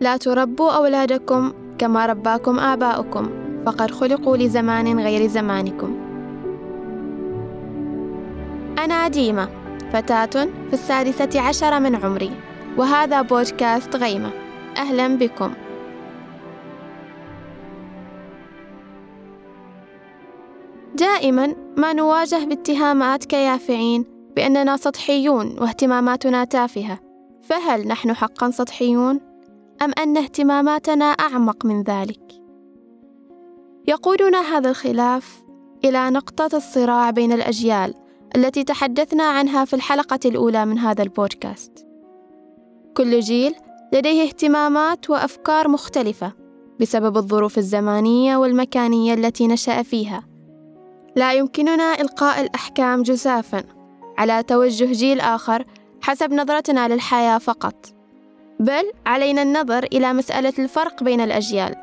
لا تربوا أولادكم كما رباكم آباؤكم فقد خلقوا لزمان غير زمانكم. أنا ديمة، فتاة في 16 من عمري، وهذا بودكاست غيمة. أهلا بكم. دائما ما نواجه باتهامات كيافعين بأننا سطحيون واهتماماتنا تافهة، فهل نحن حقا سطحيون؟ أم أن اهتماماتنا أعمق من ذلك؟ يقودنا هذا الخلاف إلى نقطة الصراع بين الأجيال التي تحدثنا عنها في الحلقة الأولى من هذا البودكاست. كل جيل لديه اهتمامات وأفكار مختلفة بسبب الظروف الزمانية والمكانية التي نشأ فيها. لا يمكننا إلقاء الأحكام جزافاً على توجه جيل آخر حسب نظرتنا للحياة فقط، بل علينا النظر إلى مسألة الفرق بين الأجيال.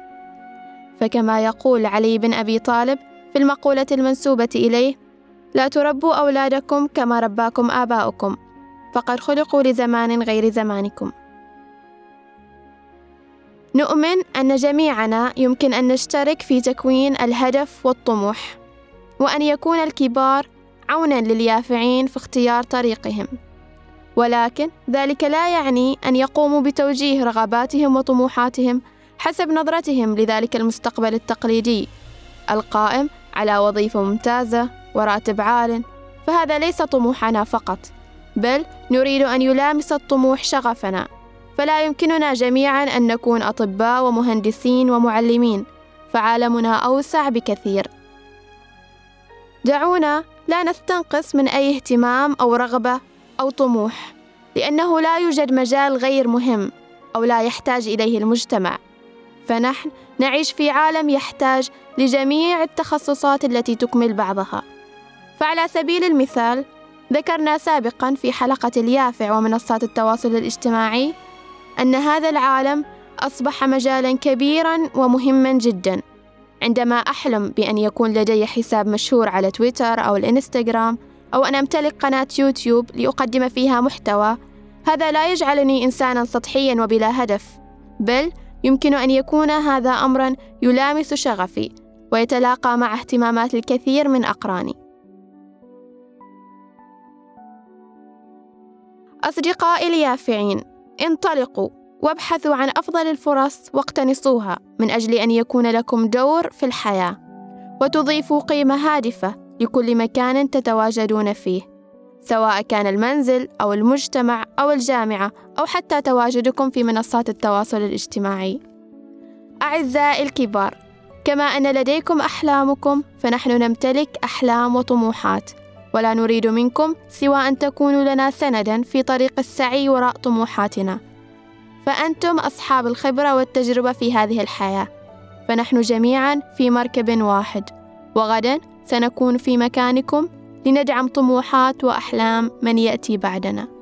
فكما يقول علي بن أبي طالب في المقولة المنسوبة إليه: لا تربوا أولادكم كما رباكم آباؤكم فقد خلقوا لزمان غير زمانكم. نؤمن أن جميعنا يمكن أن نشترك في تكوين الهدف والطموح، وأن يكون الكبار عوناً لليافعين في اختيار طريقهم، ولكن ذلك لا يعني أن يقوموا بتوجيه رغباتهم وطموحاتهم حسب نظرتهم لذلك المستقبل التقليدي القائم على وظيفة ممتازة وراتب عال، فهذا ليس طموحنا فقط، بل نريد أن يلامس الطموح شغفنا. فلا يمكننا جميعاً أن نكون أطباء ومهندسين ومعلمين، فعالمنا أوسع بكثير. دعونا لا نستنقص من أي اهتمام أو رغبة أو طموح، لأنه لا يوجد مجال غير مهم أو لا يحتاج إليه المجتمع، فنحن نعيش في عالم يحتاج لجميع التخصصات التي تكمل بعضها. فعلى سبيل المثال، ذكرنا سابقاً في حلقة اليافع ومنصات التواصل الاجتماعي أن هذا العالم أصبح مجالاً كبيراً ومهماً جداً. عندما أحلم بأن يكون لدي حساب مشهور على تويتر أو الإنستغرام، أو أن أمتلك قناة يوتيوب لأقدم فيها محتوى، هذا لا يجعلني إنساناً سطحياً وبلا هدف، بل يمكن أن يكون هذا أمراً يلامس شغفي ويتلاقى مع اهتمامات الكثير من أقراني. أصدقائي اليافعين، انطلقوا وابحثوا عن أفضل الفرص واقتنصوها من أجل أن يكون لكم دور في الحياة، وتضيفوا قيمة هادفة لكل مكان تتواجدون فيه، سواء كان المنزل أو المجتمع أو الجامعة أو حتى تواجدكم في منصات التواصل الاجتماعي. أعزائي الكبار، كما أن لديكم أحلامكم، فنحن نمتلك أحلام وطموحات، ولا نريد منكم سوى أن تكونوا لنا سنداً في طريق السعي وراء طموحاتنا، فأنتم أصحاب الخبرة والتجربة في هذه الحياة، فنحن جميعاً في مركب واحد، وغداً سنكون في مكانكم لندعم طموحات وأحلام من يأتي بعدنا.